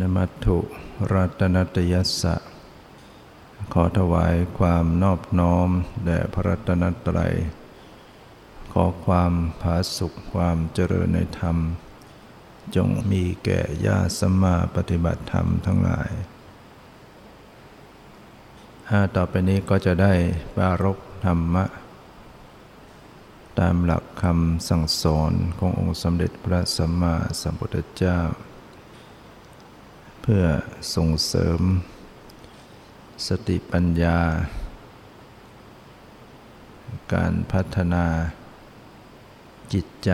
นมัตถุรัตนัตยัสสะขอถวายความนอบน้อมแด่พระรัตนตรัยขอความผาสุกความเจริญในธรรมจงมีแก่ญาติสัมมาปฏิบัติธรรมทั้งหลายต่อไปนี้ก็จะได้ปรารภธรรมะตามหลักคำสั่งสอนขององค์สมเด็จพระสัมมาสัมพุทธเจ้าเพื่อส่งเสริมสติปัญญาการพัฒนาจิตใจ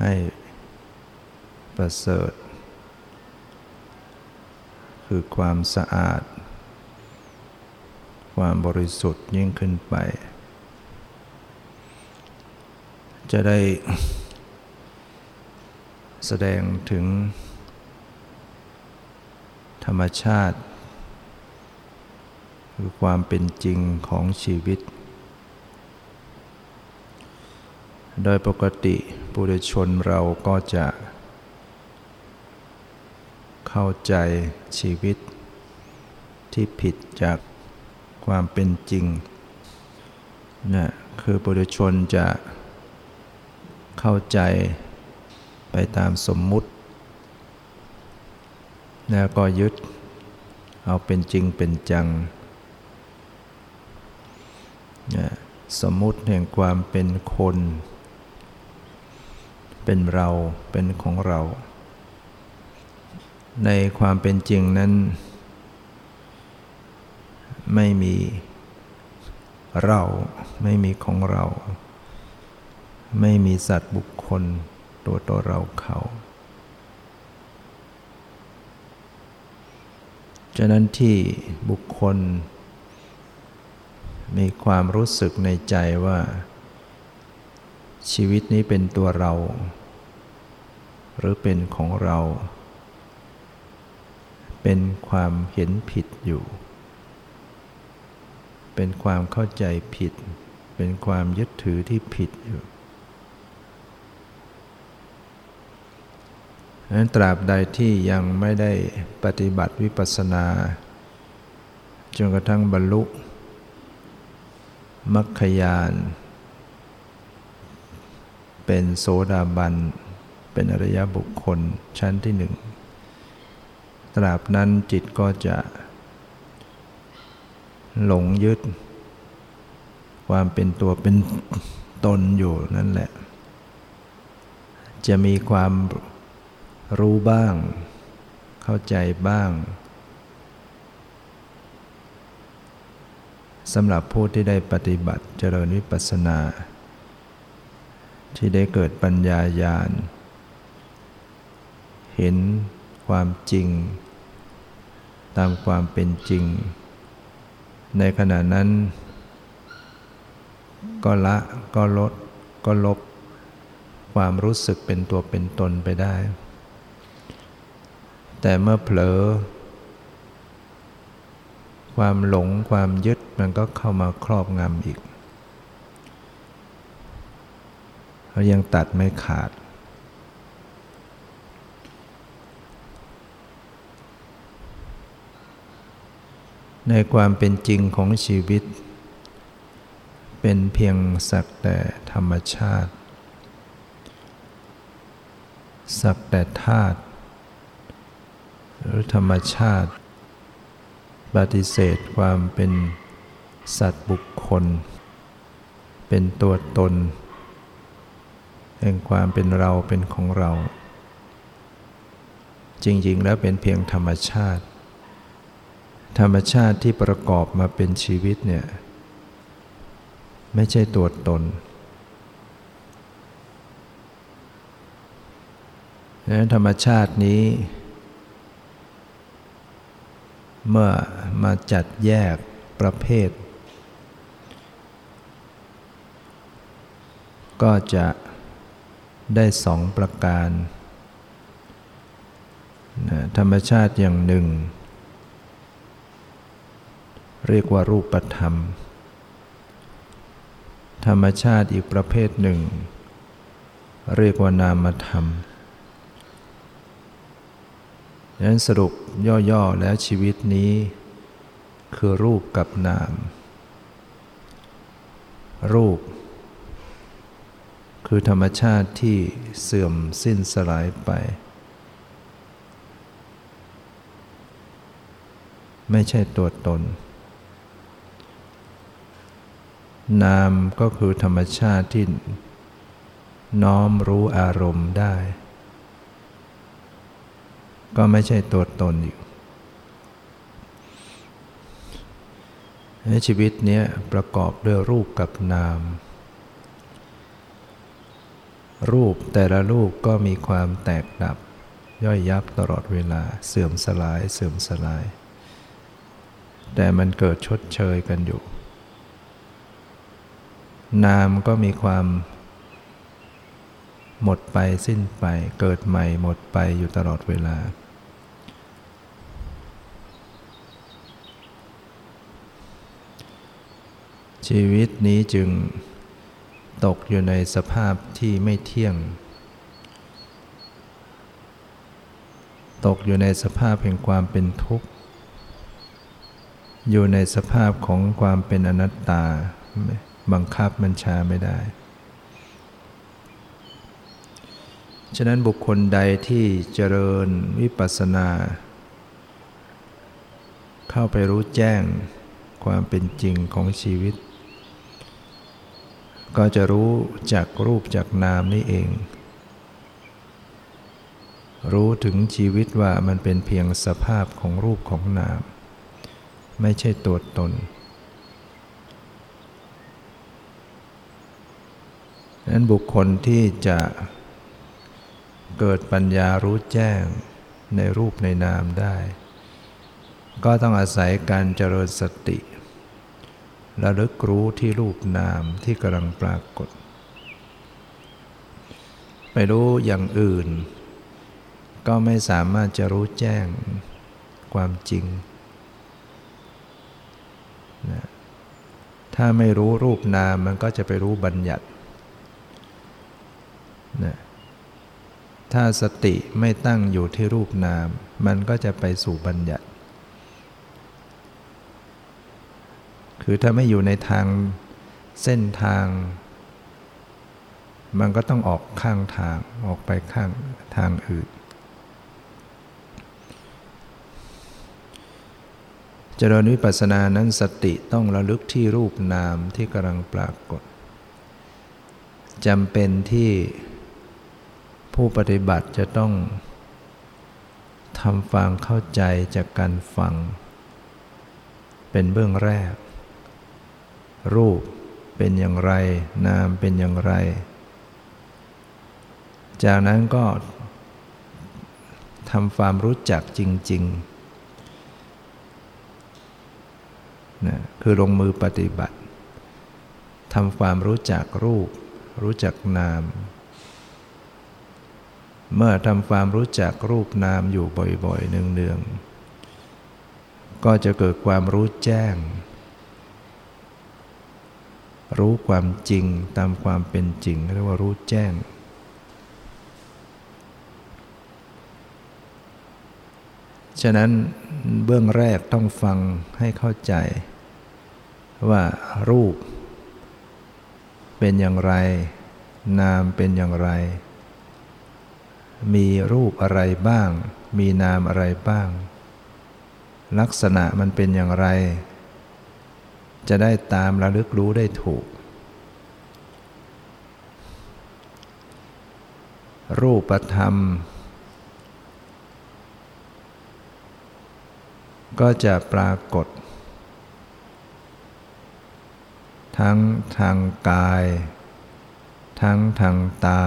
ให้ประเสริฐคือความสะอาดความบริสุทธิ์ยิ่งขึ้นไปจะได้แสดงถึงธรรมชาติคือความเป็นจริงของชีวิตโดยปกติปุถุชนเราก็จะเข้าใจชีวิตที่ผิดจากความเป็นจริงนะคือปุถุชนจะเข้าใจไปตามสมมุติแล้วก็ยึดเอาเป็นจริงเป็นจังนะสมมุติแห่งความเป็นคนเป็นเราเป็นของเราในความเป็นจริงนั้นไม่มีเราไม่มีของเราไม่มีสัตว์บุคคลตัวเราเขาฉะนั้นที่บุคคลมีความรู้สึกในใจว่าชีวิตนี้เป็นตัวเราหรือเป็นของเราเป็นความเห็นผิดอยู่เป็นความเข้าใจผิดเป็นความยึดถือที่ผิดอยู่ดังนั้นตราบใดที่ยังไม่ได้ปฏิบัติวิปัสสนาจนกระทั่งบรรลุมรรคญาณเป็นโสดาบันเป็นอริยบุคคลชั้นที่หนึ่งตราบนั้นจิตก็จะหลงยึดความเป็นตัวเป็นตนอยู่นั่นแหละจะมีความรู้บ้างเข้าใจบ้างสำหรับผู้ที่ได้ปฏิบัติเจริญวิปัสสนาที่ได้เกิดปัญญาญาณเห็นความจริงตามความเป็นจริงในขณะนั้นก็ละก็ลดก็ลบความรู้สึกเป็นตัวเป็นตนไปได้แต่เมื่อเผลอความหลงความยึดมันก็เข้ามาครอบงำอีกเรายังตัดไม่ขาดในความเป็นจริงของชีวิตเป็นเพียงสักแต่ธรรมชาติสักแต่ธาตุหรือธรรมชาติปฏิเสธความเป็นสัตว์บุคคลเป็นตัวตนแห่งความเป็นเราเป็นของเราจริงๆแล้วเป็นเพียงธรรมชาติธรรมชาติที่ประกอบมาเป็นชีวิตเนี่ยไม่ใช่ตัวตนและธรรมชาตินี้เมื่อมาจัดแยกประเภทก็จะได้สองประการธรรมชาติอย่างหนึ่งเรียกว่ารูปธรรมธรรมชาติอีกประเภทหนึ่งเรียกว่านามธรรม ดังนั้นสรุปย่อๆแล้วชีวิตนี้คือรูปกับนามรูปคือธรรมชาติที่เสื่อมสิ้นสลายไปไม่ใช่ตัวตนนามก็คือธรรมชาติที่น้อมรู้อารมณ์ได้ก็ไม่ใช่ตัวตนอยู่ในชีวิตนี้ประกอบด้วยรูปกับนามรูปแต่ละรูปก็มีความแตกดับย่อยยับตลอดเวลาเสื่อมสลายแต่มันเกิดชดเชยกันอยู่นามก็มีความหมดไปสิ้นไปเกิดใหม่หมดไปอยู่ตลอดเวลาชีวิตนี้จึงตกอยู่ในสภาพที่ไม่เที่ยงตกอยู่ในสภาพแห่งความเป็นทุกข์อยู่ในสภาพของความเป็นอนัตตาบังคับบัญชาไม่ได้ฉะนั้นบุคคลใดที่เจริญวิปัสสนาเข้าไปรู้แจ้งความเป็นจริงของชีวิตก็จะรู้จากรูปจากนามนี่เองรู้ถึงชีวิตว่ามันเป็นเพียงสภาพของรูปของนามไม่ใช่ตัวตนนั้นบุคคลที่จะเกิดปัญญารู้แจ้งในรูปในนามได้ก็ต้องอาศัยการเจริญสติระลึกรู้ที่รูปนามที่กำลังปรากฏไปรู้อย่างอื่นก็ไม่สามารถจะรู้แจ้งความจริงนะถ้าไม่รู้รูปนามมันก็จะไปรู้บัญญัตินะถ้าสติไม่ตั้งอยู่ที่รูปนามมันก็จะไปสู่บัญญัติคือถ้าไม่อยู่ในทางเส้นทางมันก็ต้องออกข้างทางออกไปข้างทางอื่นเจริญวิปัสสนานั้นสติต้องระลึกที่รูปนามที่กำลังปรากฏจำเป็นที่ผู้ปฏิบัติจะต้องทำความเข้าใจจากการฟังเป็นเบื้องแรกรูปเป็นอย่างไรนามเป็นอย่างไรจากนั้นก็ทำความรู้จักจริงๆนะคือลงมือปฏิบัติทำความรู้จักรูปรู้จักนามเมื่อทำความรู้จักรูปนามอยู่บ่อยๆเนืองๆก็จะเกิดความรู้แจ้งรู้ความจริงตามความเป็นจริงเรียกว่ารู้แจ้งฉะนั้นเบื้องแรกต้องฟังให้เข้าใจว่ารูปเป็นอย่างไรนามเป็นอย่างไรมีรูปอะไรบ้างมีนามอะไรบ้างลักษณะมันเป็นอย่างไรจะได้ตามระลึกรู้ได้ถูกรูปธรรมก็จะปรากฏทั้งทางกายทั้งทางตา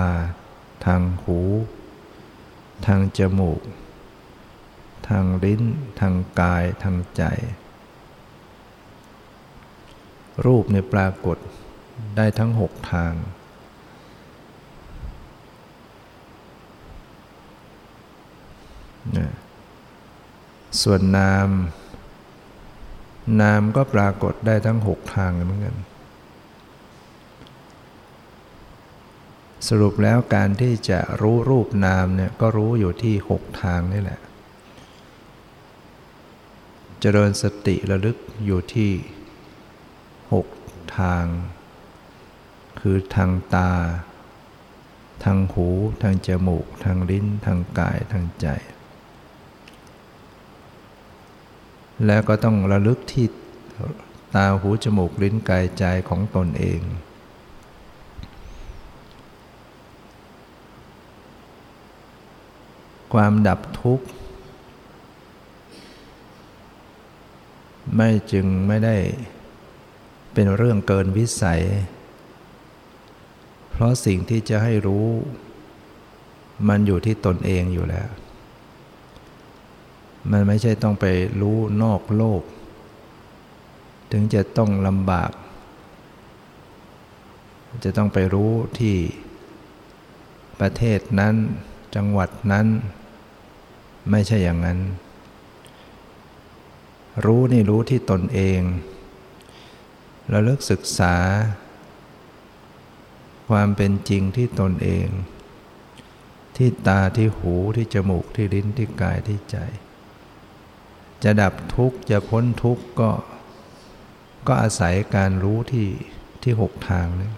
ทางหูทางจมูกทางลิ้นทางกายทางใจรูปเนี่ยปรากฏได้ทั้ง6ทางนะส่วนนามก็ปรากฏได้ทั้ง6ทางเหมือนกันสรุปแล้วการที่จะรู้รูปนามเนี่ยก็รู้อยู่ที่6ทางนี่แหละ เจริญสติระลึกอยู่ที่6ทางคือทางตาทางหูทางจมูกทางลิ้นทางกายทางใจแล้วก็ต้องระลึกที่ตาหูจมูกลิ้นกายใจของตนเองความดับทุกข์ไม่ได้เป็นเรื่องเกินวิสัยเพราะสิ่งที่จะให้รู้มันอยู่ที่ตนเองอยู่แล้วมันไม่ใช่ต้องไปรู้นอกโลกถึงจะต้องลำบากจะต้องไปรู้ที่ประเทศนั้นจังหวัดนั้นไม่ใช่อย่างนั้นรู้นี่รู้ที่ตนเองระลึกศึกษาความเป็นจริงที่ตนเองที่ตาที่หูที่จมูกที่ลิ้นที่กายที่ใจจะดับทุกข์จะพ้นทุกข์ก็อาศัยการรู้ที่หกทางนี้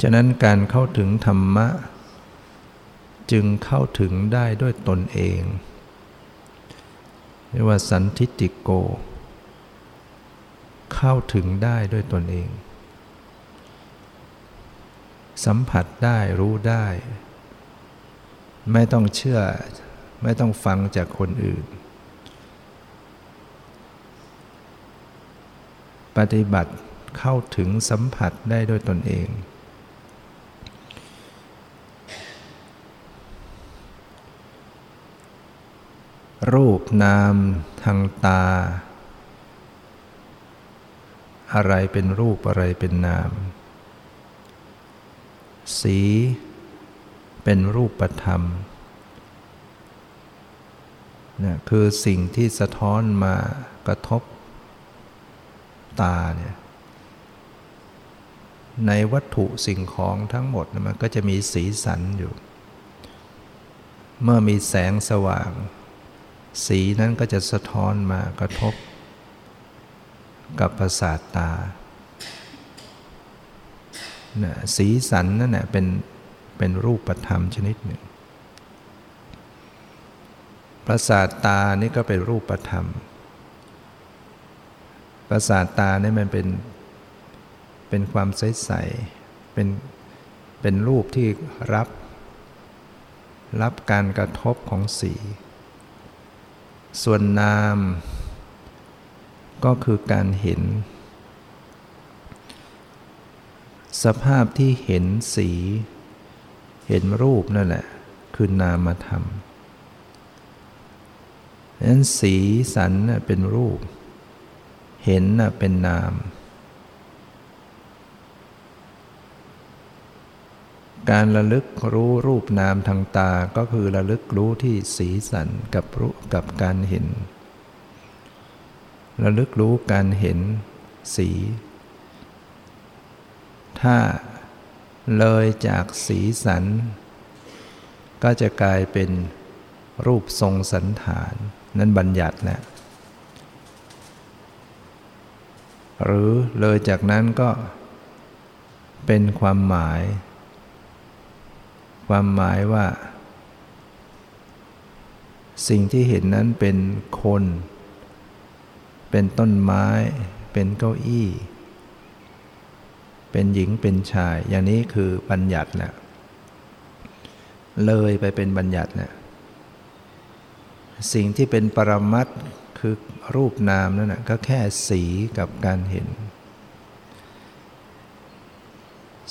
ฉะนั้นการเข้าถึงธรรมะจึงเข้าถึงได้ด้วยตนเองเรียกว่าสันทิติโกเข้าถึงได้ด้วยตนเองสัมผัสได้รู้ได้ไม่ต้องเชื่อไม่ต้องฟังจากคนอื่นปฏิบัติเข้าถึงสัมผัสได้ด้วยตนเองรูปนามทางตาอะไรเป็นรูปอะไรเป็นนามสีเป็นรูปธรรมเนี่ยคือสิ่งที่สะท้อนมากระทบตาเนี่ยในวัตถุสิ่งของทั้งหมดมันก็จะมีสีสันอยู่เมื่อมีแสงสว่างสีนั้นก็จะสะท้อนมากระทบกับประสาทตานะสีสันนั่นแหละเป็นรูปธรรมชนิดหนึ่งประสาทตานี่ก็เป็นรูปธรรมประสาทตานี่มันเป็นความใสๆเป็นรูปที่รับการกระทบของสีส่วนนามก็คือการเห็นสภาพที่เห็นสีเห็นรูปนั่นแหละคือนามธรรมดังนั้นสีสันเป็นรูปเห็นเป็นนามการระลึกรู้รูปนามทางตาก็คือระลึกรู้ที่สีสันกับการเห็นระลึกรู้การเห็นสีถ้าเลยจากสีสันก็จะกลายเป็นรูปทรงสันฐานนั้นบัญญัติแล้วหรือเลยจากนั้นก็เป็นความหมายว่าสิ่งที่เห็นนั้นเป็นคนเป็นต้นไม้เป็นเก้าอี้เป็นหญิงเป็นชายอย่างนี้คือบัญญัติแหละเลยไปเป็นบัญญัติแหละสิ่งที่เป็นปรมัตถ์คือรูปนามนั่นแหละก็แค่สีกับการเห็น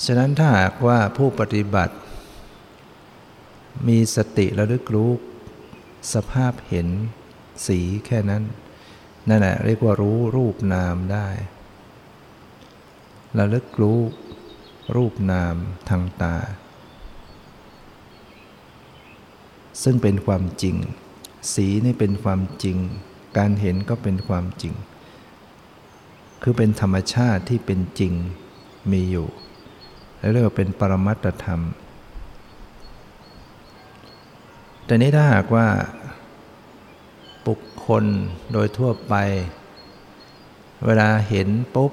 ฉะนั้นถ้าหากว่าผู้ปฏิบัติมีสติระลึกรู้สภาพเห็นสีแค่นั้นนั่นแหละเรียกว่ารู้รูปนามได้ระลึกรู้รูปนามทางตาซึ่งเป็นความจริงสีนี่เป็นความจริงการเห็นก็เป็นความจริงคือเป็นธรรมชาติที่เป็นจริงมีอยู่เรียกว่าเป็นปรมัตถธรรม แต่นี้ถ้าหากว่าบุคคลโดยทั่วไปเวลาเห็นปุ๊บ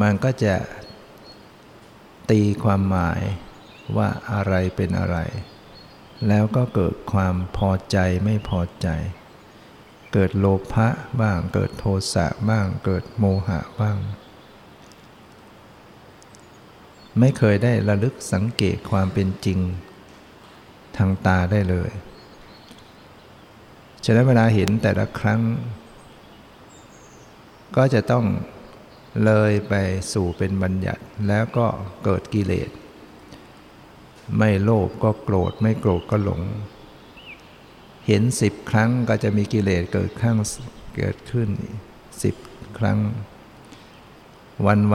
มันก็จะตีความหมายว่าอะไรเป็นอะไรแล้วก็เกิดความพอใจไม่พอใจเกิดโลภะบ้างเกิดโทสะบ้างเกิดโมหะบ้างไม่เคยได้ระลึกสังเกตความเป็นจริงทางตาได้เลยฉะนั้นเวลาเห็นแต่ละครั้งก็จะต้องเลยไปสู่เป็นบัญญัติแล้วก็เกิดกิเลสไม่โลภก็โกรธไม่โกรธก็หลงเห็น10ครั้งก็จะมีกิเลสเกิดขึ้น10ครั้ง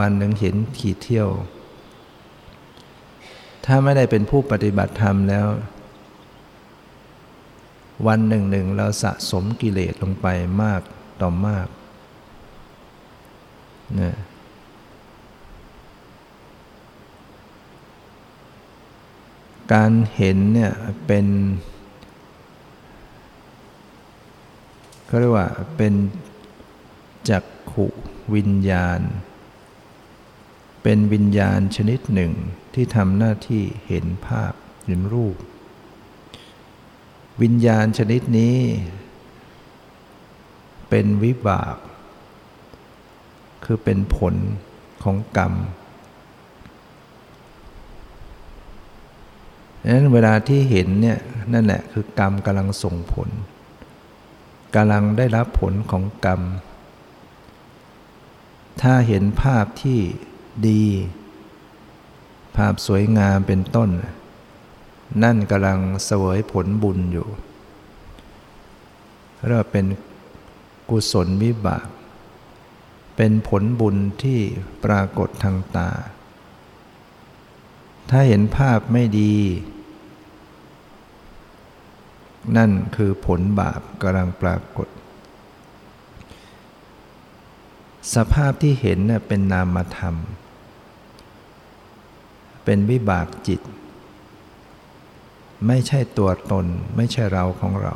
วันๆหนึ่งเห็นกี่เที่ยวถ้าไม่ได้เป็นผู้ปฏิบัติธรรมแล้ววันหนึ่งๆเราสะสมกิเลสลงไปมากต่อมากนะการเห็นเนี่ยเป็นเขาเรียกว่าเป็นจักขุวิญญาณเป็นวิญญาณชนิดหนึ่งที่ทำหน้าที่เห็นภาพเห็นรูปวิญญาณชนิดนี้เป็นวิบากคือเป็นผลของกรรมดังนั้นเวลาที่เห็นเนี่ยนั่นแหละคือกรรมกำลังส่งผลกำลังได้รับผลของกรรมถ้าเห็นภาพที่ดีภาพสวยงามเป็นต้นนั่นกำลังเสวยผลบุญอยู่เรียกว่าเป็นกุศลวิบากเป็นผลบุญที่ปรากฏทางตาถ้าเห็นภาพไม่ดีนั่นคือผลบาปกำลังปรากฏสภาพที่เห็นเป็นนามธรรมเป็นวิบากจิตไม่ใช่ตัวตนไม่ใช่เราของเรา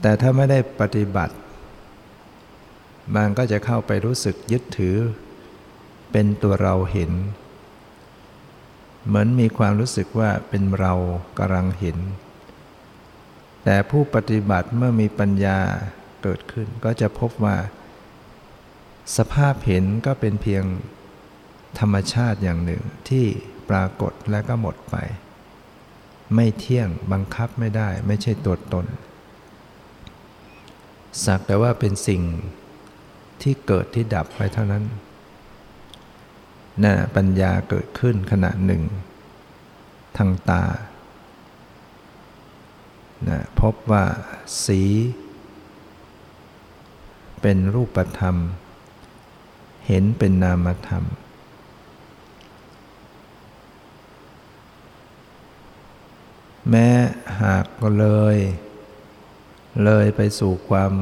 แต่ถ้าไม่ได้ปฏิบัติมันก็จะเข้าไปรู้สึกยึดถือเป็นตัวเราเห็นเหมือนมีความรู้สึกว่าเป็นเรากำลังเห็นแต่ผู้ปฏิบัติเมื่อมีปัญญาเกิดขึ้นก็จะพบว่าสภาพเห็นก็เป็นเพียงธรรมชาติอย่างหนึ่งที่ปรากฏและก็หมดไปไม่เที่ยงบังคับไม่ได้ไม่ใช่ตัวตนสักแต่ว่าเป็นสิ่งที่เกิดที่ดับไปเท่านั้นนั่นปัญญาเกิดขึ้นขณะหนึ่งทางตานะพบว่าสีเป็นรูปธรรมเห็นเป็นนามธรรมแม้หากก็เลยไปสู่ความ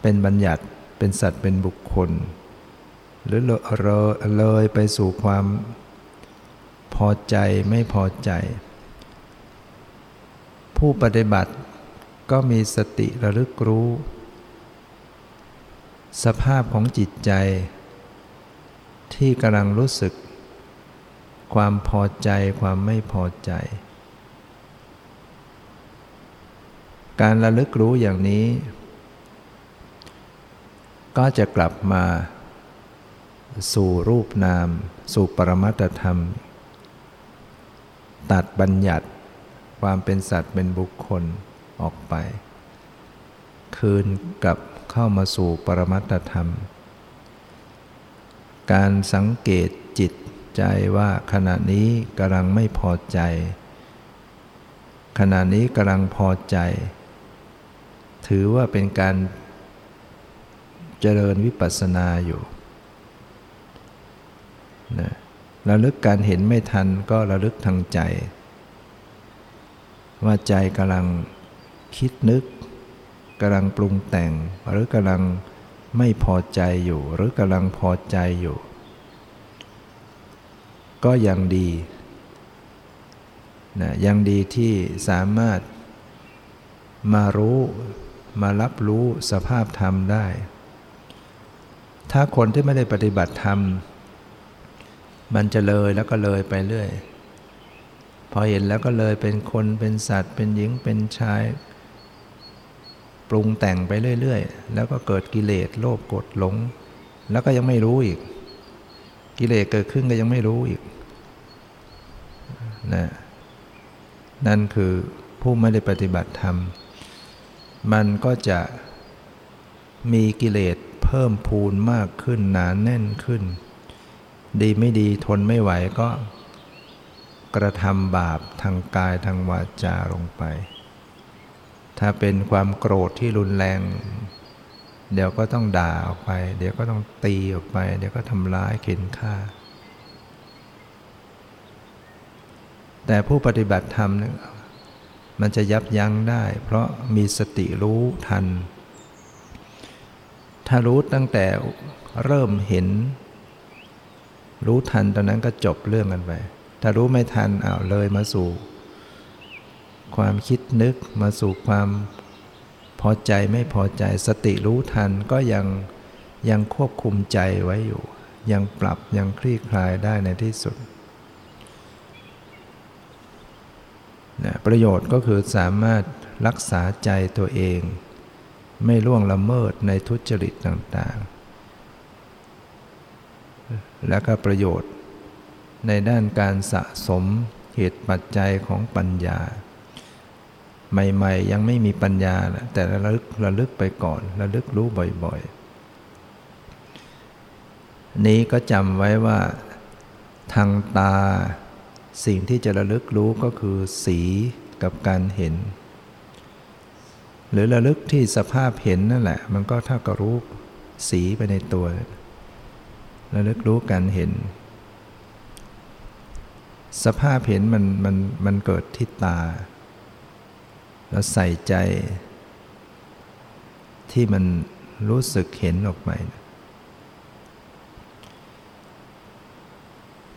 เป็นบัญญัติเป็นสัตว์เป็นบุคคลหรือเลยไปสู่ความพอใจไม่พอใจผู้ปฏิบัติก็มีสติระลึกรู้สภาพของจิตใจที่กำลังรู้สึกความพอใจความไม่พอใจการระลึกรู้อย่างนี้ก็จะกลับมาสู่รูปนามสู่ปรมัตถธรรมตัดบัญญัติความเป็นสัตว์เป็นบุคคลออกไปคืนกลับเข้ามาสู่ปรมัตถธรรมการสังเกตจิตใจว่าขณะนี้กำลังไม่พอใจขณะนี้กำลังพอใจถือว่าเป็นการเจริญวิปัสสนาอยู่ระลึกการเห็นไม่ทันก็ระลึกทางใจว่าใจกำลังคิดนึกกำลังปรุงแต่งหรือกำลังไม่พอใจอยู่หรือกำลังพอใจอยู่ก็ยังดี นะยังดีที่สามารถมารู้มารับรู้สภาพธรรมได้ถ้าคนที่ไม่ได้ปฏิบัติธรรมมันจะเลยแล้วก็เลยไปเรื่อยพอเห็นแล้วก็เลยเป็นคนเป็นสัตว์เป็นหญิงเป็นชายปรุงแต่งไปเรื่อยๆแล้วก็เกิดกิเลสโลภโกรธหลงแล้วก็ยังไม่รู้อีกกิเลสเกิดขึ้นก็ยังไม่รู้อีกนะนั่นคือผู้ไม่ได้ปฏิบัติธรรมมันก็จะมีกิเลสเพิ่มพูนมากขึ้นหนาแน่นขึ้นดีไม่ดีทนไม่ไหวก็กระทำบาปทางกายทางวาจาลงไปถ้าเป็นความโกรธที่รุนแรงเดี๋ยวก็ต้องด่าออกไปเดี๋ยวก็ต้องตีออกไปเดี๋ยวก็ทำร้ายเข็นฆ่าแต่ผู้ปฏิบัติธรรมเนี่ยมันจะยับยั้งได้เพราะมีสติรู้ทันถ้ารู้ตั้งแต่เริ่มเห็นรู้ทันตอนนั้นก็จบเรื่องกันไปถ้ารู้ไม่ทันอ้าวเลยมาสู่ความคิดนึกมาสู่ความพอใจไม่พอใจสติรู้ทันก็ยังควบคุมใจไว้อยู่ยังปรับยังคลี่คลายได้ในที่สุดนะประโยชน์ก็คือสามารถรักษาใจตัวเองไม่ล่วงละเมิดในทุจริตต่างๆและก็ประโยชน์ในด้านการสะสมเหตุปัจจัยของปัญญาใหม่ๆยังไม่มีปัญญาแต่ระลึกไปก่อนระลึกรู้บ่อยๆนี้ก็จำไว้ว่าทางตาสิ่งที่จะระลึกรู้ก็คือสีกับการเห็นหรือระลึกที่สภาพเห็นนั่นแหละมันก็เท่ากับรู้สีไปในตัวระลึกรู้การเห็นสภาพเห็นมันเกิดที่ตาแล้วใส่ใจที่มันรู้สึกเห็นออกไป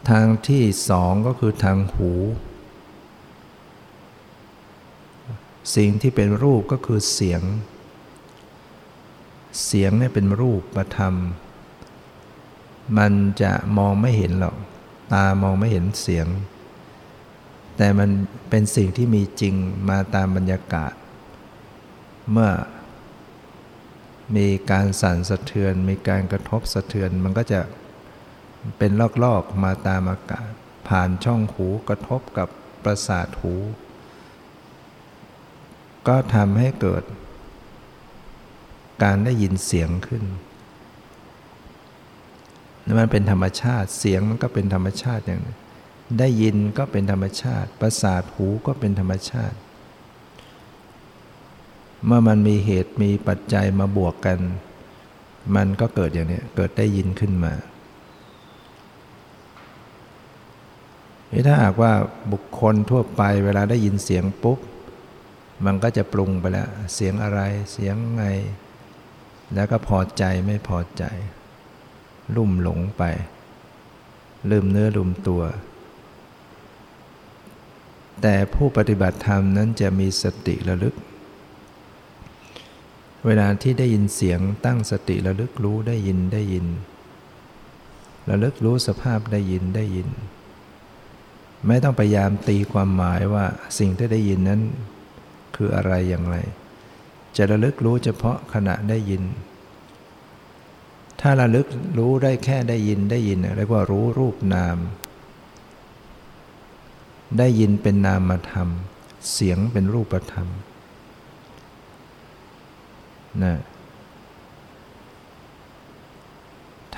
ทางที่สองก็คือทางหูสิ่งที่เป็นรูปก็คือเสียงเสียงเนี่ยเป็นรูปประธรรมมันจะมองไม่เห็นหรอกตามองไม่เห็นเสียงแต่มันเป็นสิ่งที่มีจริงมาตามบรรยากาศเมื่อมีการสั่นสะเทือนมีการกระทบสะเทือนมันก็จะเป็นลอกๆมาตามอากาศผ่านช่องหูกระทบกับประสาทหูก็ทำให้เกิดการได้ยินเสียงขึ้นแล้วมันเป็นธรรมชาติเสียงมันก็เป็นธรรมชาติอย่างนี้ได้ยินก็เป็นธรรมชาติประสาทหูก็เป็นธรรมชาติเมื่อมันมีเหตุมีปัจจัยมาบวกกันมันก็เกิดอย่างนี้เกิดได้ยินขึ้นมาถ้าหากว่าบุคคลทั่วไปเวลาได้ยินเสียงปุ๊บมันก็จะปรุงไปแล้วเสียงอะไรเสียงไงแล้วก็พอใจไม่พอใจลุ่มหลงไปลืมเนื้อลืมตัวแต่ผู้ปฏิบัติธรรมนั้นจะมีสติระลึกเวลาที่ได้ยินเสียงตั้งสติระลึกรู้ได้ยินระลึกรู้สภาพได้ยินไม่ต้องพยายามตีความหมายว่าสิ่งที่ได้ยินนั้นคืออะไรอย่างไรจะระลึกรู้เฉพาะขณะได้ยินถ้าระลึกรู้ได้แค่ได้ยินเรียกว่ารู้รูปนามได้ยินเป็นนามธรรมเสียงเป็นรูปธรรมนะ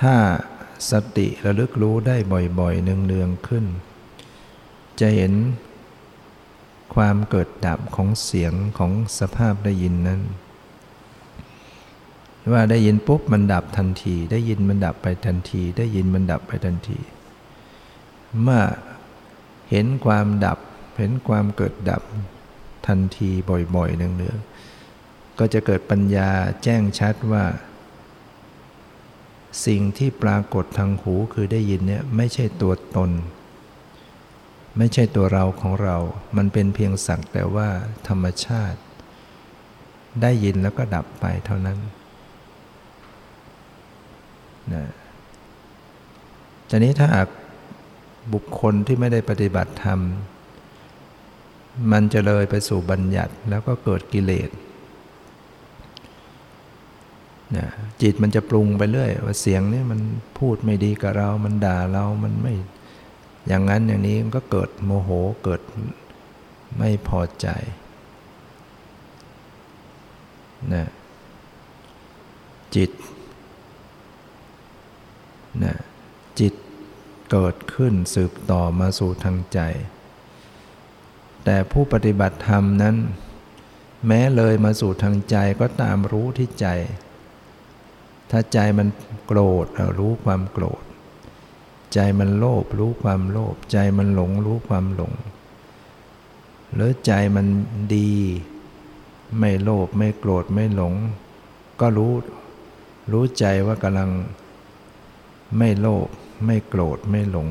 ถ้าสติระลึกรู้ได้บ่อยๆเนืองๆขึ้นจะเห็นความเกิดดับของเสียงของสภาพได้ยินนั้นว่าได้ยินปุ๊บมันดับทันทีได้ยินมันดับไปทันทีได้ยินมันดับไปทันทีเมื่อเห็นความดับเห็นความเกิดดับทันทีบ่อยๆเนืองๆก็จะเกิดปัญญาแจ้งชัดว่าสิ่งที่ปรากฏทางหูคือได้ยินเนี่ยไม่ใช่ตัวตน ไม่ใช่ตัวเราของเรามันเป็นเพียงสักแต่ว่าธรรมชาติได้ยินแล้วก็ดับไปเท่านั้นนะทีนี้ถ้าหากบุคคลที่ไม่ได้ปฏิบัติธรรมมันจะเลยไปสู่บัญญัติแล้วก็เกิดกิเลสนะจิตมันจะปรุงไปเรื่อยว่าเสียงนี้มันพูดไม่ดีกับเรามันด่าเรามันไม่อย่างนั้นอย่างนี้มันก็เกิดโมโหเกิดไม่พอใจนะจิตเกิดขึ้นสืบต่อมาสู่ทางใจแต่ผู้ปฏิบัติธรรมนั้นแม้เลยมาสู่ทางใจก็ตามรู้ที่ใจถ้าใจมันโกรธเรารู้ความโกรธใจมันโลภรู้ความโลภใจมันหลงรู้ความหลงหรือใจมันดีไม่โลภไม่โกรธไม่หลงก็รู้ใจว่ากำลังไม่โลภไม่โกรธไม่หลง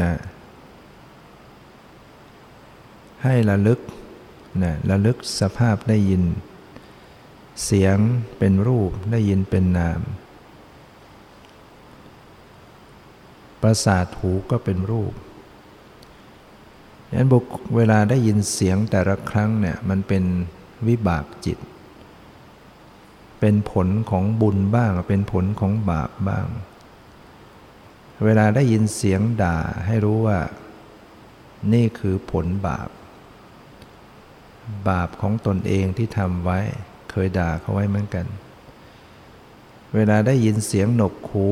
นะให้ระลึกนะระลึกสภาพได้ยินเสียงเป็นรูปได้ยินเป็นนามประสาทหูก็เป็นรูปดังนั้นเวลาได้ยินเสียงแต่ละครั้งเนี่ยมันเป็นวิบากจิตเป็นผลของบุญบ้างเป็นผลของบาปบ้างเวลาได้ยินเสียงด่าให้รู้ว่านี่คือผลบาปของตนเองที่ทำไว้เคยด่าเขาไว้เหมือนกันเวลาได้ยินเสียงหนวกหู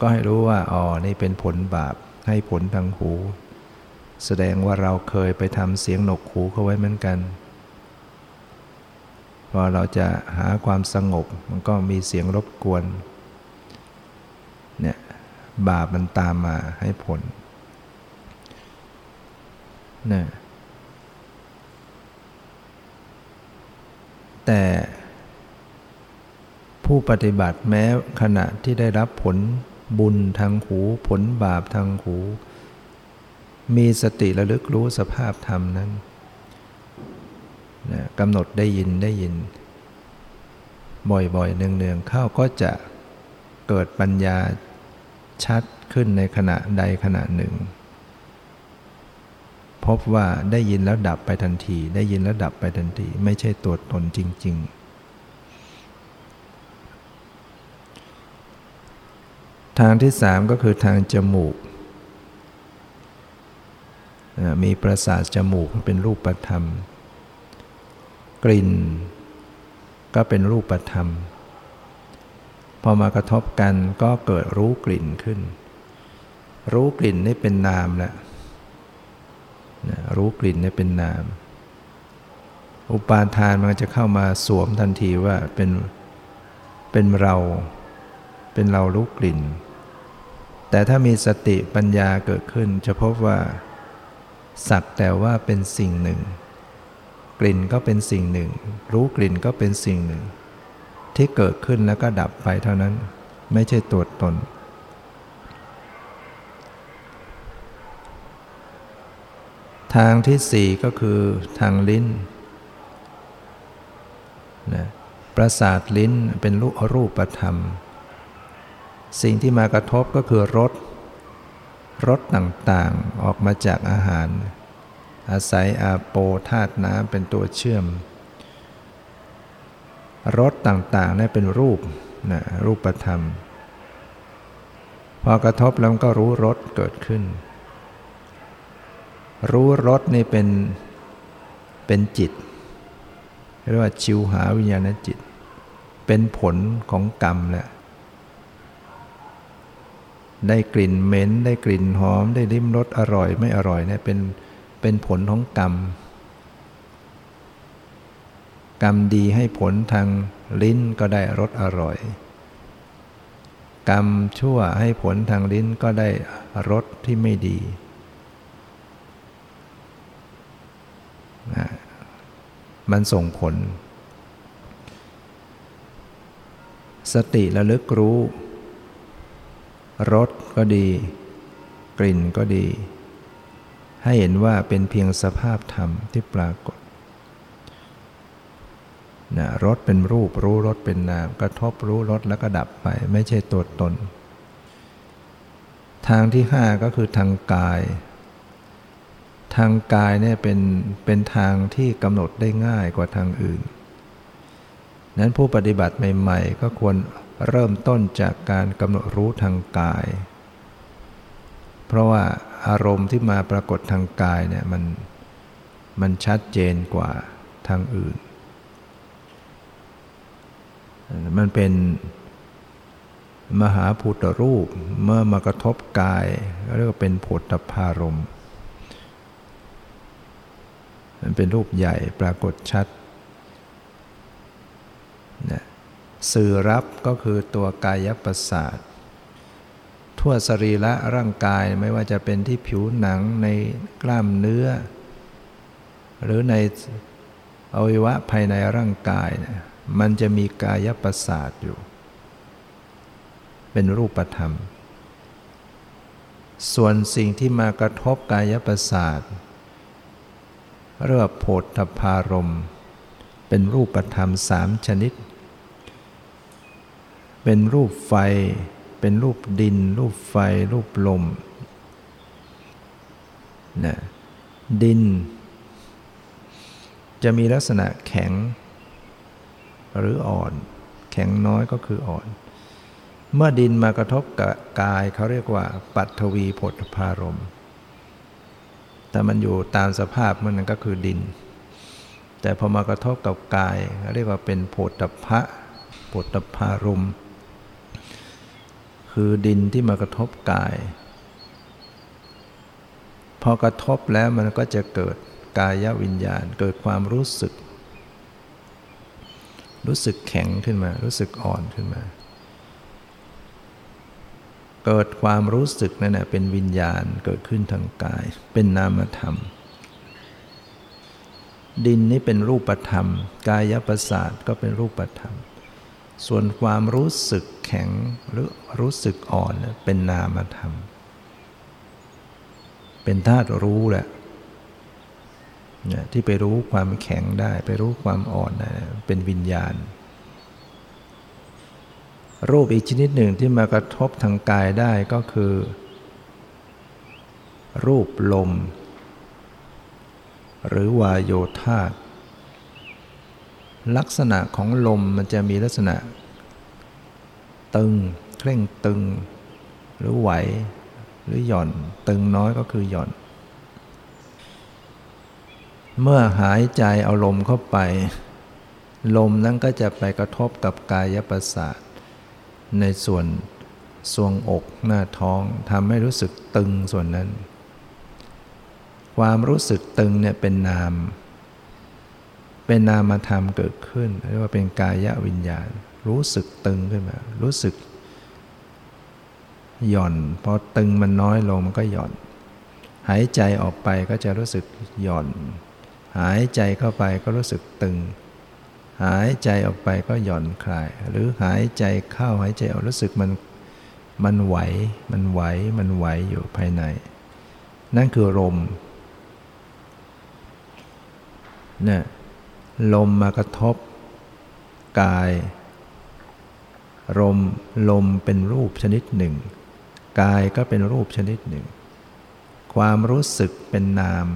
ก็ให้รู้ว่าอ๋อนี่เป็นผลบาปให้ผลทางหูแสดงว่าเราเคยไปทำเสียงหนวกหูเขาไว้เหมือนกันพอเราจะหาความสงบมันก็มีเสียงรบกวนเนี่ยบาปมันตามมาให้ผลนะแต่ผู้ปฏิบัติแม้ขณะที่ได้รับผลบุญทางหูผลบาปทางหูมีสติระลึกรู้สภาพธรรมนั้นนะกำหนดได้ยินบ่อยๆเนืองๆเข้าก็จะเกิดปัญญาชัดขึ้นในขณะใดขณะหนึ่งพบว่าได้ยินแล้วดับไปทันทีได้ยินแล้วดับไปทันทีไม่ใช่ตัวตนจริงๆทางที่สามก็คือทางจมูกมีประสาทจมูกเป็นรูปธรรมกลิ่นก็เป็นรูปธรรมพอมากระทบกันก็เกิดรู้กลิ่นขึ้นรู้กลิ่นนี่เป็นนามแหละรู้กลิ่นนี่เป็นนามอุปาทานมันจะเข้ามาสวมทันทีว่าเป็นเราเป็นเรารู้กลิ่นแต่ถ้ามีสติปัญญาเกิดขึ้นจะพบว่าสักแต่ว่าเป็นสิ่งหนึ่งกลิ่นก็เป็นสิ่งหนึ่งรู้กลิ่นก็เป็นสิ่งหนึ่งที่เกิดขึ้นแล้วก็ดับไปเท่านั้นไม่ใช่ตัวตนทางที่สี่ก็คือทางลิ้นนะประสาทลิ้นเป็นรูปธรรมสิ่งที่มากระทบก็คือรสต่างๆออกมาจากอาหารอาศัยอาโปธาตุน้ำเป็นตัวเชื่อมรสต่างๆนี่เป็นรูปนะรูปธรรมพอกระทบแล้วก็รู้รสเกิดขึ้นรู้รสนี่เป็นจิตเรียกว่าชิวหาวิญญาณจิตเป็นผลของกรรมแหละได้กลิ่นเหม็นได้กลิ่นหอมได้ลิ้มรสอร่อยไม่อร่อยเนี่ยเป็นผลของกรรมกรรมดีให้ผลทางลิ้นก็ได้รสอร่อยกรรมชั่วให้ผลทางลิ้นก็ได้รสที่ไม่ดีมันส่งผลสติระลึกรู้ รสก็ดีกลิ่นก็ดีให้เห็นว่าเป็นเพียงสภาพธรรมที่ปรากฏนะรสเป็นรูปรู้รสเป็นนามกระทบรู้รสแล้วก็ดับไปไม่ใช่ตัวตนทางที่ห้าก็คือทางกายเนี่ยเป็นทางที่กำหนดได้ง่ายกว่าทางอื่นนั้นผู้ปฏิบัติใหม่ๆก็ควรเริ่มต้นจากการกำหนดรู้ทางกายเพราะว่าอารมณ์ที่มาปรากฏทางกายเนี่ยมันชัดเจนกว่าทางอื่นมันเป็นมหาภูตรูปเมื่อมากระทบกายเรียกว่าเป็นโผฏฐัพพารมณ์มันเป็นรูปใหญ่ปรากฏชัดนะสื่อรับก็คือตัวกายประสาททั่วสรีระร่างกายไม่ว่าจะเป็นที่ผิวหนังในกล้ามเนื้อหรือในอวัยวะภายในร่างกายนะมันจะมีกายประสาทอยู่เป็นรูปธรรมส่วนสิ่งที่มากระทบกายประสาทเรียกว่าโผฏฐัพพารมณ์เป็นรูปธรรมสามชนิดเป็นรูปไฟเป็นรูปดินรูปไฟรูปลมนะดินจะมีลักษณะแข็งหรืออ่อนแข็งน้อยก็คืออ่อนเมื่อดินมากระทบกับกายเขาเรียกว่าปัทวีโผฏฐัพพารมณ์แต่มันอยู่ตามสภาพมันก็คือดินแต่พอมากระทบกับกายเรียกว่าเป็นโผฏฐัพพะโผฏฐัพพารมณ์คือดินที่มากระทบกายพอกระทบแล้วมันก็จะเกิดกายวิญญาณเกิดความรู้สึกแข็งขึ้นมารู้สึกอ่อนขึ้นมาเกิดความรู้สึกนั่นแหละเป็นวิญญาณเกิดขึ้นทางกายเป็นนามธรรมดินนี่เป็นรูปธรรมกายประสาทก็เป็นรูปธรรมส่วนความรู้สึกแข็งหรือรู้สึกอ่อนเป็นนามธรรมเป็นธาตุรู้แหละที่ไปรู้ความแข็งได้ไปรู้ความอ่อนได้เป็นวิญญาณรูปอีกชนิดหนึ่งที่มากระทบทางกายได้ก็คือรูปลมหรือวายโยธาตุลักษณะของลมมันจะมีลักษณะตึงเคร่งตึงหรือไหวหรือหย่อนตึงน้อยก็คือหย่อนเมื่อหายใจเอาลมเข้าไปลมนั้นก็จะไปกระทบกับกายประสาทในส่วนทรวงอกหน้าท้องทำให้รู้สึกตึงส่วนนั้นความรู้สึกตึงเนี่ยเป็นนามธรรมเกิดขึ้นเรียกว่าเป็นกายวิญญาณรู้สึกตึงขึ้นมารู้สึกหย่อนพอตึงมันน้อยลงมันก็หย่อนหายใจออกไปก็จะรู้สึกหย่อนหายใจเข้าไปก็รู้สึกตึงหายใจออกไปก็หย่อนคลายหรือหายใจเข้าหายใจออกรู้สึกมันไหวมันไหวอยู่ภายในนั่นคือลมเนี่ยลมมากระทบกายลมเป็นรูปชนิดหนึ่งกายก็เป็นรูปชนิดหนึ่งความรู้สึกเป็นนาม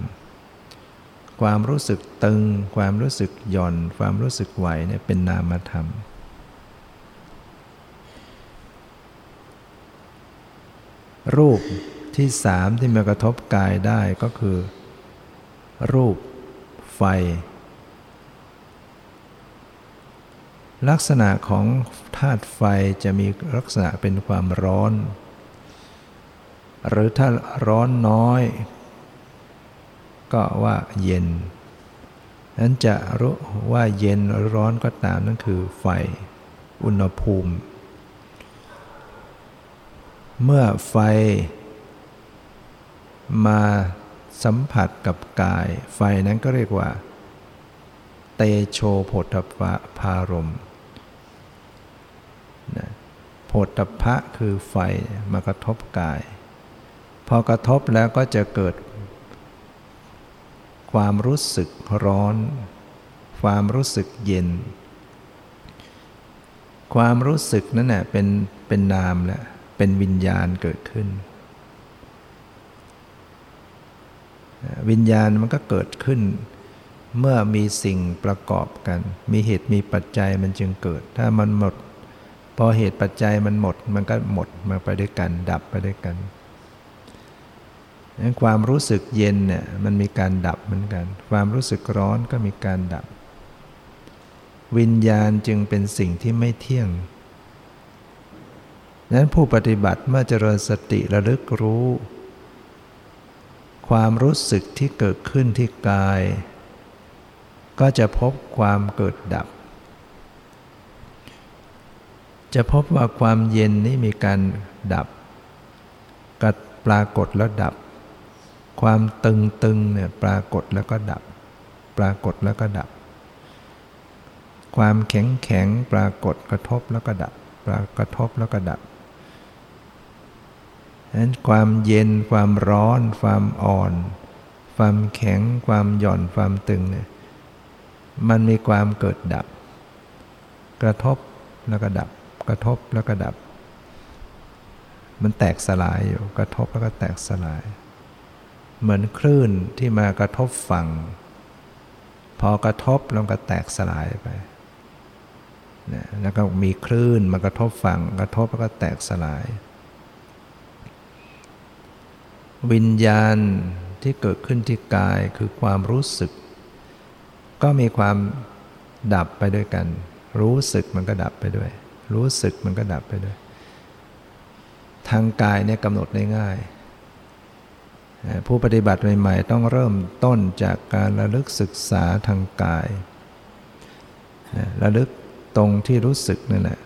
ความรู้สึกตึงความรู้สึกหย่อนความรู้สึกไหวเนี่ยเป็นนามธรรมรูปที่สามที่มากระทบกายได้ก็คือรูปไฟลักษณะของธาตุไฟจะมีลักษณะเป็นความร้อนหรือถ้าร้อนน้อยก็ว่าเย็นนั้นจะรู้ว่าเย็นหรือร้อนก็ตามนั่นคือไฟอุณหภูมิเมื่อไฟมาสัมผัสกับกายไฟนั้นก็เรียกว่าเตโชโผฏฐัพพารมณ์ โผฏฐัพพะคือไฟมากระทบกายพอกระทบแล้วก็จะเกิดความรู้สึกร้อนความรู้สึกเย็นความรู้สึกนั่นแหละเป็นนามแหละเป็นวิญญาณเกิดขึ้นวิญญาณมันก็เกิดขึ้นเมื่อมีสิ่งประกอบกันมีเหตุมีปัจจัยมันจึงเกิดถ้ามันหมดพอเหตุปัจจัยมันหมดมันก็หมดมาไปด้วยกันดับไปด้วยกันงั้นความรู้สึกเย็นเนี่ยมันมีการดับเหมือนกันความรู้สึกร้อนก็มีการดับวิญญาณจึงเป็นสิ่งที่ไม่เที่ยงนั้นผู้ปฏิบัติเมื่อเจริญสติระลึกรู้ความรู้สึกที่เกิดขึ้นที่กายก็จะพบความเกิดดับจะพบว่าความเย็นนี้มีการดับกัดปรากฏแล้วดับความตึงเนี่ยปรากฏแล้วก็ดับปรากฏแล้วก็ดับความแข็งปรากฏกระทบแล้วก็ดับกระทบแล้วก็ดับฉะนั้นความเย็นความร้อนความอ่อนความแข็งความหย่อนความตึงเนี่ยมันมีความเกิดดับกระทบแล้วก็ดับกระทบแล้วก็ดับมันแตกสลายอยู่กระทบแล้วก็แตกสลายเหมือนคลื่นที่มากระทบฝั่งพอกระทบแล้วก็แตกสลายไปนะแล้วก็มีคลื่นมากระทบฝั่งกระทบแล้วก็แตกสลายวิญญาณที่เกิดขึ้นที่กายคือความรู้สึกก็มีความดับไปด้วยกันรู้สึกมันก็ดับไปด้วยรู้สึกมันก็ดับไปด้วยทางกายเนี่ยกำหนดได้ง่ายผู้ปฏิบัติใหม่ๆต้องเริ่มต้นจากการระลึกศึกษาทางกายระลึกตรงที่รู้สึกนั่นแหละ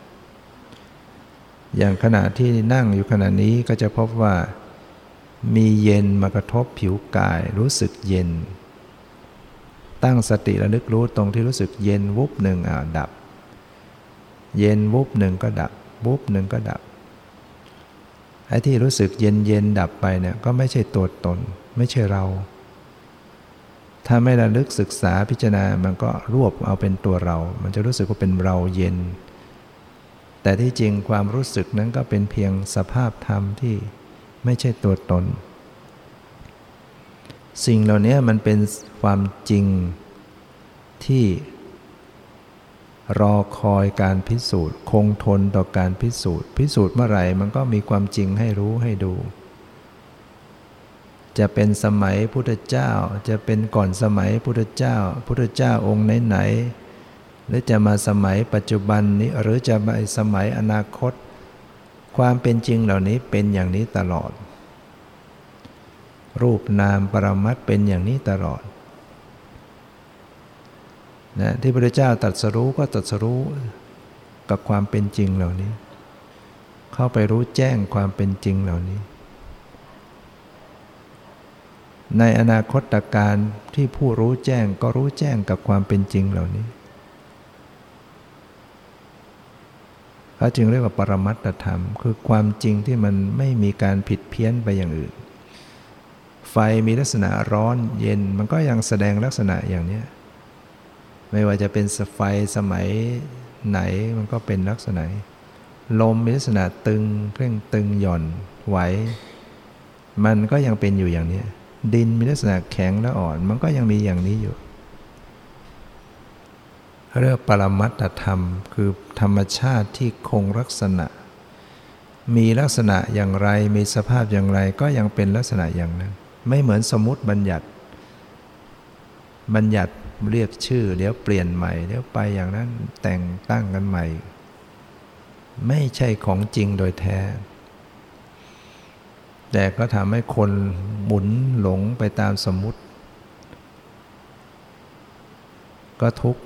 อย่างขณะที่นั่งอยู่ขณะนี้ก็จะพบว่ามีเย็นมากระทบผิวกายรู้สึกเย็นตั้งสติระลึกรู้ตรงที่รู้สึกเย็นวุบหนึ่งดับเย็นวุบหนึ่งก็ดับวุบหนึ่งก็ดับไอ้ที่รู้สึกเย็นดับไปเนี่ยก็ไม่ใช่ตัวตนไม่ใช่เราถ้าไม่ระลึกศึกษาพิจารณามันก็รวบเอาเป็นตัวเรามันจะรู้สึกว่าเป็นเราเย็นแต่ที่จริงความรู้สึกนั้นก็เป็นเพียงสภาพธรรมที่ไม่ใช่ตัวตนสิ่งเหล่านี้มันเป็นความจริงที่รอคอยการพิสูจน์คงทนต่อการพิสูจน์เมื่อไหร่มันก็มีความจริงให้รู้ให้ดูจะเป็นสมัยพุทธเจ้าจะเป็นก่อนสมัยพุทธเจ้าองค์ไหนหรือจะมาสมัยปัจจุบันนี้หรือจะมาสมัยอนาคตความเป็นจริงเหล่านี้เป็นอย่างนี้ตลอดรูปนามปรมัตถ์เป็นอย่างนี้ตลอดนะที่พระพุทธเจ้าตรัสรู้ก็ตรัสรู้กับความเป็นจริงเหล่านี้เข้าไปรู้แจ้งความเป็นจริงเหล่านี้ในอนาคตการที่ผู้รู้แจ้งก็รู้แจ้งกับความเป็นจริงเหล่านี้เขาจึงเรียกว่าปรมัตถธรรมคือความจริงที่มันไม่มีการผิดเพี้ยนไปอย่างอื่นไฟมีลักษณะร้อนเย็นมันก็ยังแสดงลักษณะอย่างนี้ไม่ว่าจะเป็นไฟสมัยไหนมันก็เป็นลักษณะลมมีลักษณะตึงเคร่งตึงหย่อนไหวมันก็ยังเป็นอยู่อย่างนี้ดินมีลักษณะแข็งและอ่อนมันก็ยังมีอย่างนี้อยู่เรียกปรมัตถธรรมคือธรรมชาติที่คงลักษณะมีลักษณะอย่างไรมีสภาพอย่างไรก็ยังเป็นลักษณะอย่างนั้นไม่เหมือนสมมุติบัญญัติเรียกชื่อเดี๋ยวเปลี่ยนใหม่เดี๋ยวไปอย่างนั้นแต่งตั้งกันใหม่ไม่ใช่ของจริงโดยแท้แต่ก็ทำให้คนหมุนหลงไปตามสมมุติก็ทุกข์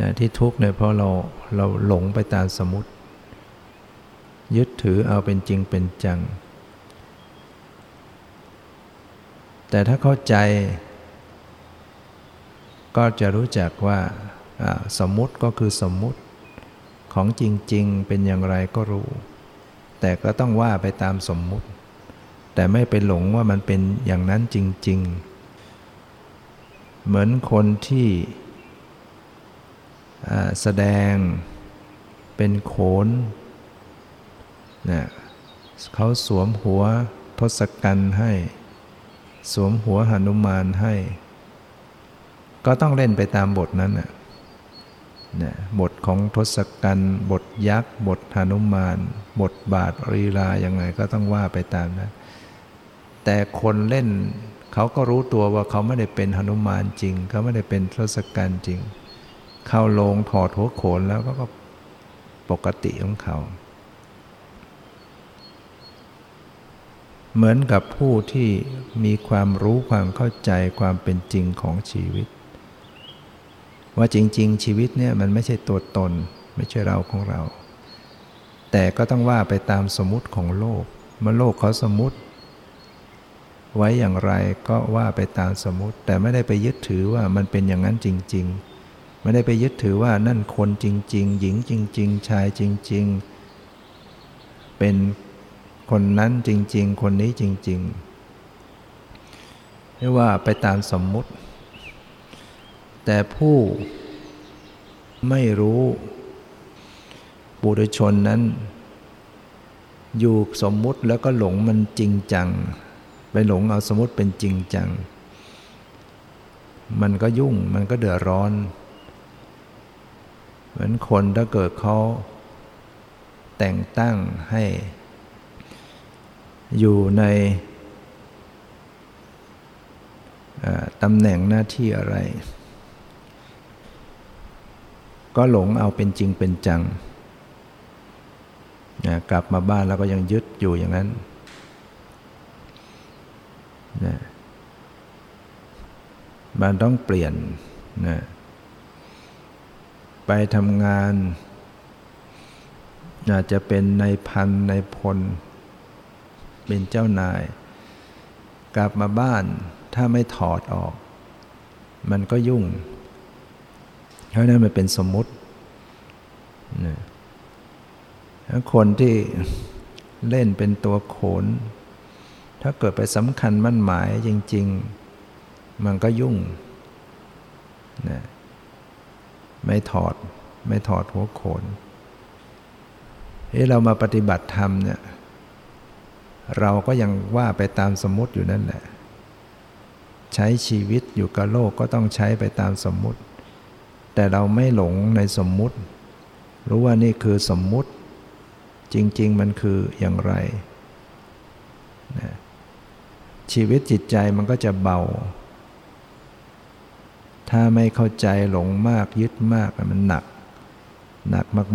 นะที่ทุกข์เนี่ยเพราะเราหลงไปตามสมมุติยึดถือเอาเป็นจริงเป็นจังแต่ถ้าเข้าใจก็จะรู้จักว่าสมมุติก็คือสมมุติ ของจริงๆเป็นอย่างไรก็รู้แต่ก็ต้องว่าไปตามสมมุติแต่ไม่ไปหลงว่ามันเป็นอย่างนั้นจริงๆเหมือนคนที่แสดงเป็นโขนนะเขาสวมหัวทศกัณฐ์ให้สวมหัวหนุมานให้ก็ต้องเล่นไปตามบทนั้นน่ะนะบทของทศกัณฐ์บทยักษ์บทหนุมานบทบาทลีลายังไงก็ต้องว่าไปตามนั้นแต่คนเล่นเขาก็รู้ตัวว่าเขาไม่ได้เป็นหนุมานจริงเขาไม่ได้เป็นทศกัณฐ์จริงเข้าลงถอดหัวโขนแล้วก็ปกติของเขาเหมือนกับผู้ที่มีความรู้ความเข้าใจความเป็นจริงของชีวิตว่าจริงๆชีวิตเนี่ยมันไม่ใช่ตัวตนไม่ใช่เราของเราแต่ก็ต้องว่าไปตามสมมุติของโลกเมื่อโลกเขาสมมุติไว้อย่างไรก็ว่าไปตามสมมุติแต่ไม่ได้ไปยึดถือว่ามันเป็นอย่างนั้นจริงๆไม่ได้ไปยึดถือว่านั่นคนจริงๆหญิงจริงๆชายจริงๆเป็นคนนั้นจริงๆคนนี้จริงๆไม่ว่าไปตามสมมุติแต่ผู้ไม่รู้ปุถุชนนั้นอยู่สมมุติแล้วก็หลงมันจริงจังไปหลงเอาสมมุติเป็นจริงจังมันก็ยุ่งมันก็เดือดร้อนเหมือนคนถ้าเกิดเขาแต่งตั้งให้อยู่ในตำแหน่งหน้าที่อะไรก็หลงเอาเป็นจริงเป็นจังกลับมาบ้านแล้วก็ยังยึดอยู่อย่างนั้นมันต้องเปลี่ยนไปทำงานอาจจะเป็นนายพันนายพลเป็นเจ้านายกลับมาบ้านถ้าไม่ถอดออกมันก็ยุ่งเพราะนั้นมันเป็นสมมุตินะคนที่เล่นเป็นตัวโขนถ้าเกิดไปสำคัญมั่นหมายจริงๆมันก็ยุ่งนะไม่ถอดหัวโขนเรามาปฏิบัติธรรมเนี่ยเราก็ยังว่าไปตามสมมุติอยู่นั่นแหละใช้ชีวิตอยู่กับโลกก็ต้องใช้ไปตามสมมุติแต่เราไม่หลงในสมมุติรู้ว่านี่คือสมมุติจริงๆมันคืออย่างไรนะชีวิตจิตใจมันก็จะเบาถ้าไม่เข้าใจหลงมากยึดมากมันหนัก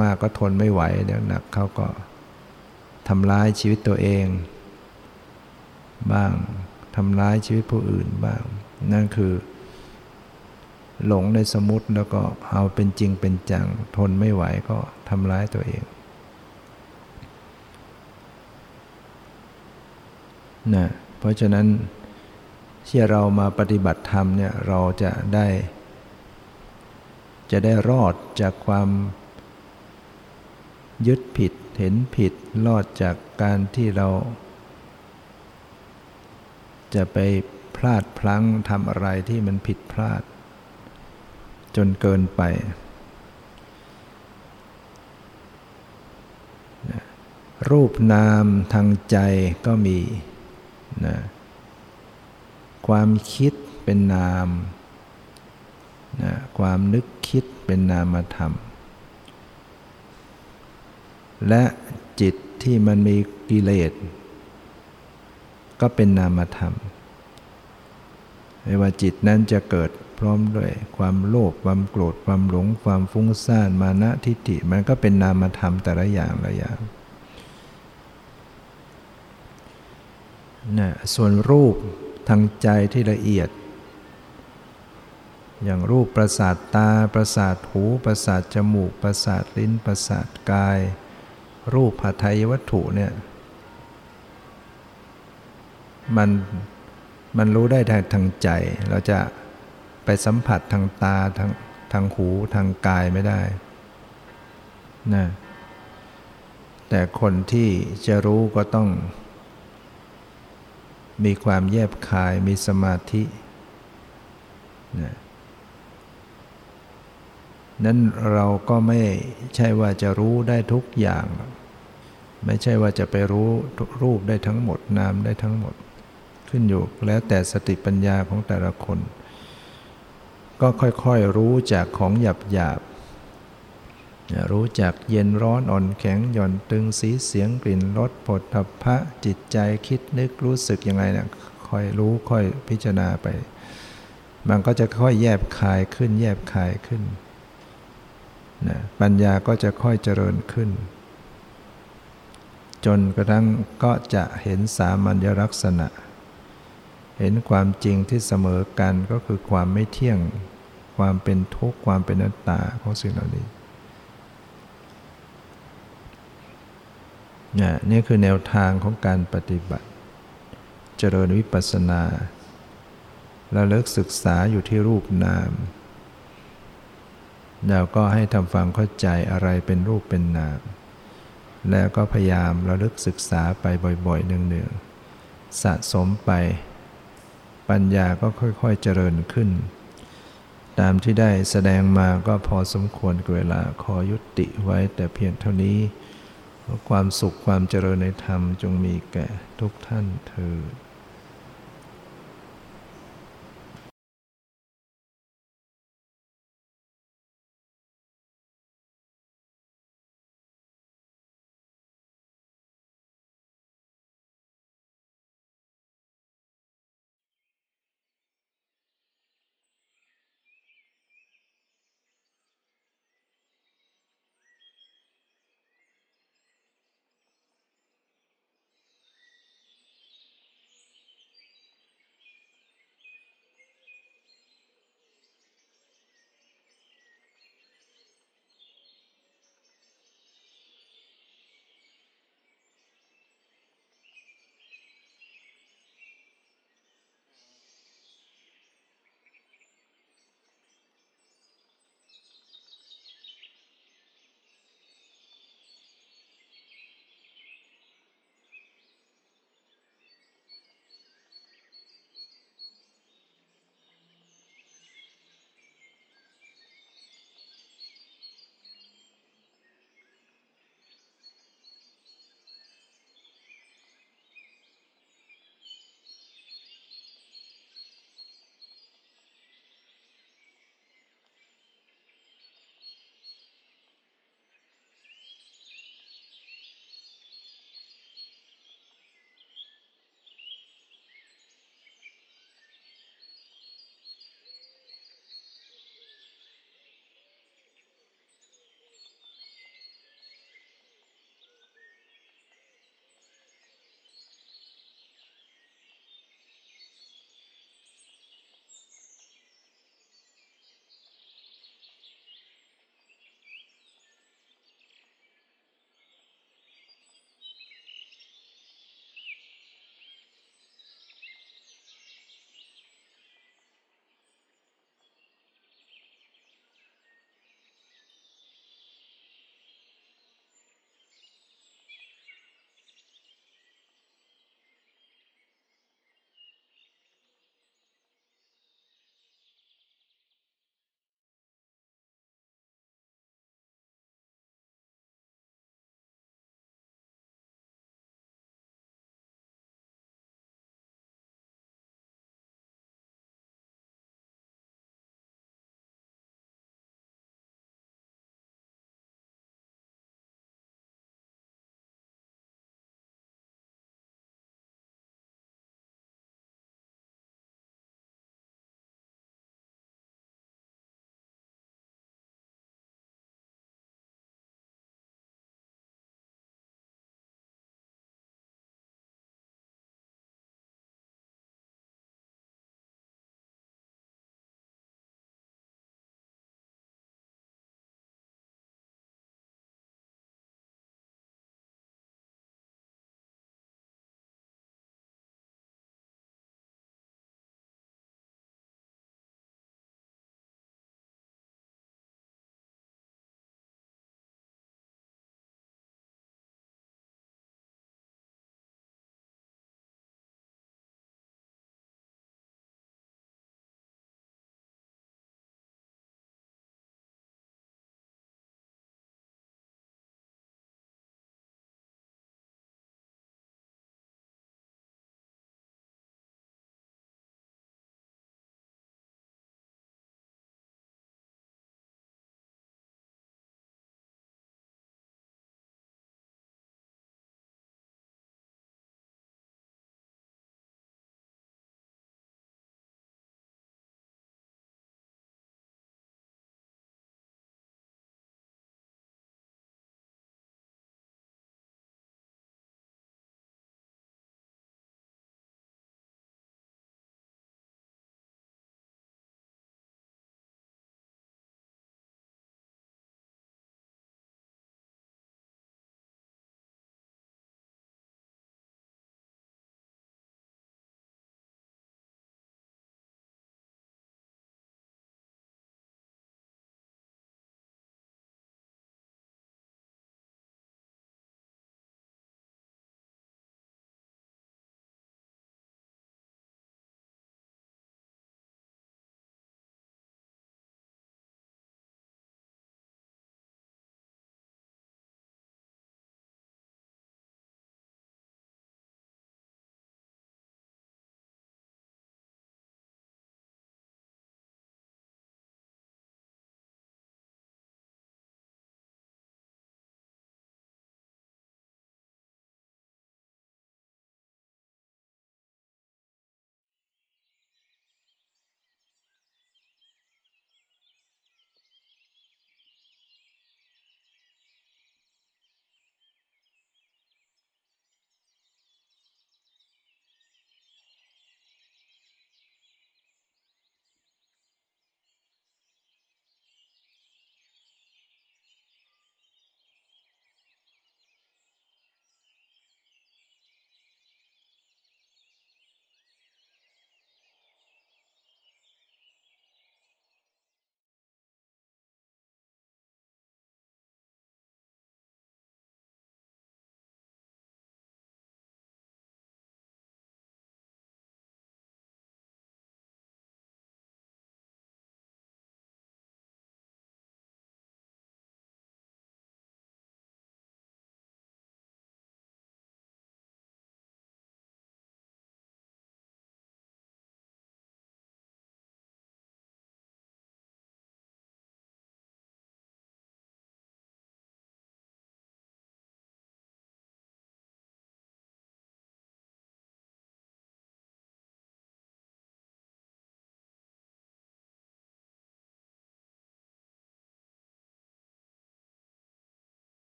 มากๆก็ทนไม่ไหวเดี๋ยวหนักเขาก็ทำร้ายชีวิตตัวเองบ้างทำร้ายชีวิตผู้อื่นบ้างนั่นคือหลงในสมมุติแล้วก็เอาเป็นจริงเป็นจังทนไม่ไหวก็ทำร้ายตัวเองนะเพราะฉะนั้นที่เรามาปฏิบัติธรรมเนี่ยเราจะได้รอดจากความยึดผิดเห็นผิดรอดจากการที่เราจะไปพลาดพลั้งทำอะไรที่มันผิดพลาดจนเกินไปนะรูปนามทางใจก็มีนะความคิดเป็นนามนะความนึกคิดเป็นนามธรรมและจิตที่มันมีกิเลสก็เป็นนามธรรมไม่ว่าจิตนั้นจะเกิดพร้อมด้วยความโลภความโกรธความหลงความฟุ้งซ่านมานะทิฏฐิมันก็เป็นนามธรรมแต่ละอย่างละอย่างนะส่วนรูปทางใจที่ละเอียดอย่างรูปประสาทตาประสาทหูประสาทจมูกประสาทลิ้นประสาทกายรูปหัตถยวัตถุเนี่ยมันรู้ได้ทางใจเราจะไปสัมผัสทางตาทางหูทางกายไม่ได้ นะแต่คนที่จะรู้ก็ต้องมีความแยบคายมีสมาธินะนั้นเราก็ไม่ใช่ว่าจะรู้ได้ทุกอย่างไม่ใช่ว่าจะไปรู้รูปได้ทั้งหมดนามได้ทั้งหมดขึ้นอยู่แล้วแต่สติปัญญาของแต่ละคนก็ค่อยๆรู้จากของหยาบๆรู้จากเย็นร้อนอ่อนแข็งหย่อนตึงสีเสียงกลิ่นรสโผฏฐัพพะจิตใจคิดนึกรู้สึกยังไงเนี่ยค่อยรู้ค่อยพิจารณาไปมันก็จะค่อยแยบคายขึ้นแยบคายขึ้นนะปัญญาก็จะค่อยเจริญขึ้นจนกระทั่งก็จะเห็นสามัญลักษณะเห็นความจริงที่เสมอกันก็คือความไม่เที่ยงความเป็นทุกข์ความเป็นอนัตตาของสิ่งเหล่านี้นี่คือแนวทางของการปฏิบัติเจริญวิปัสสนาระลึกศึกษาอยู่ที่รูปนามแล้วก็ให้ทำความเข้าใจอะไรเป็นรูปเป็นนามแล้วก็พยายามระลึกศึกษาไปบ่อยๆเนืองๆสะสมไปปัญญาก็ค่อยๆเจริญขึ้นตามที่ได้แสดงมาก็พอสมควรกับเวลาขอยุติไว้แต่เพียงเท่านี้ความสุขความเจริญในธรรมจงมีแก่ทุกท่านเทอญ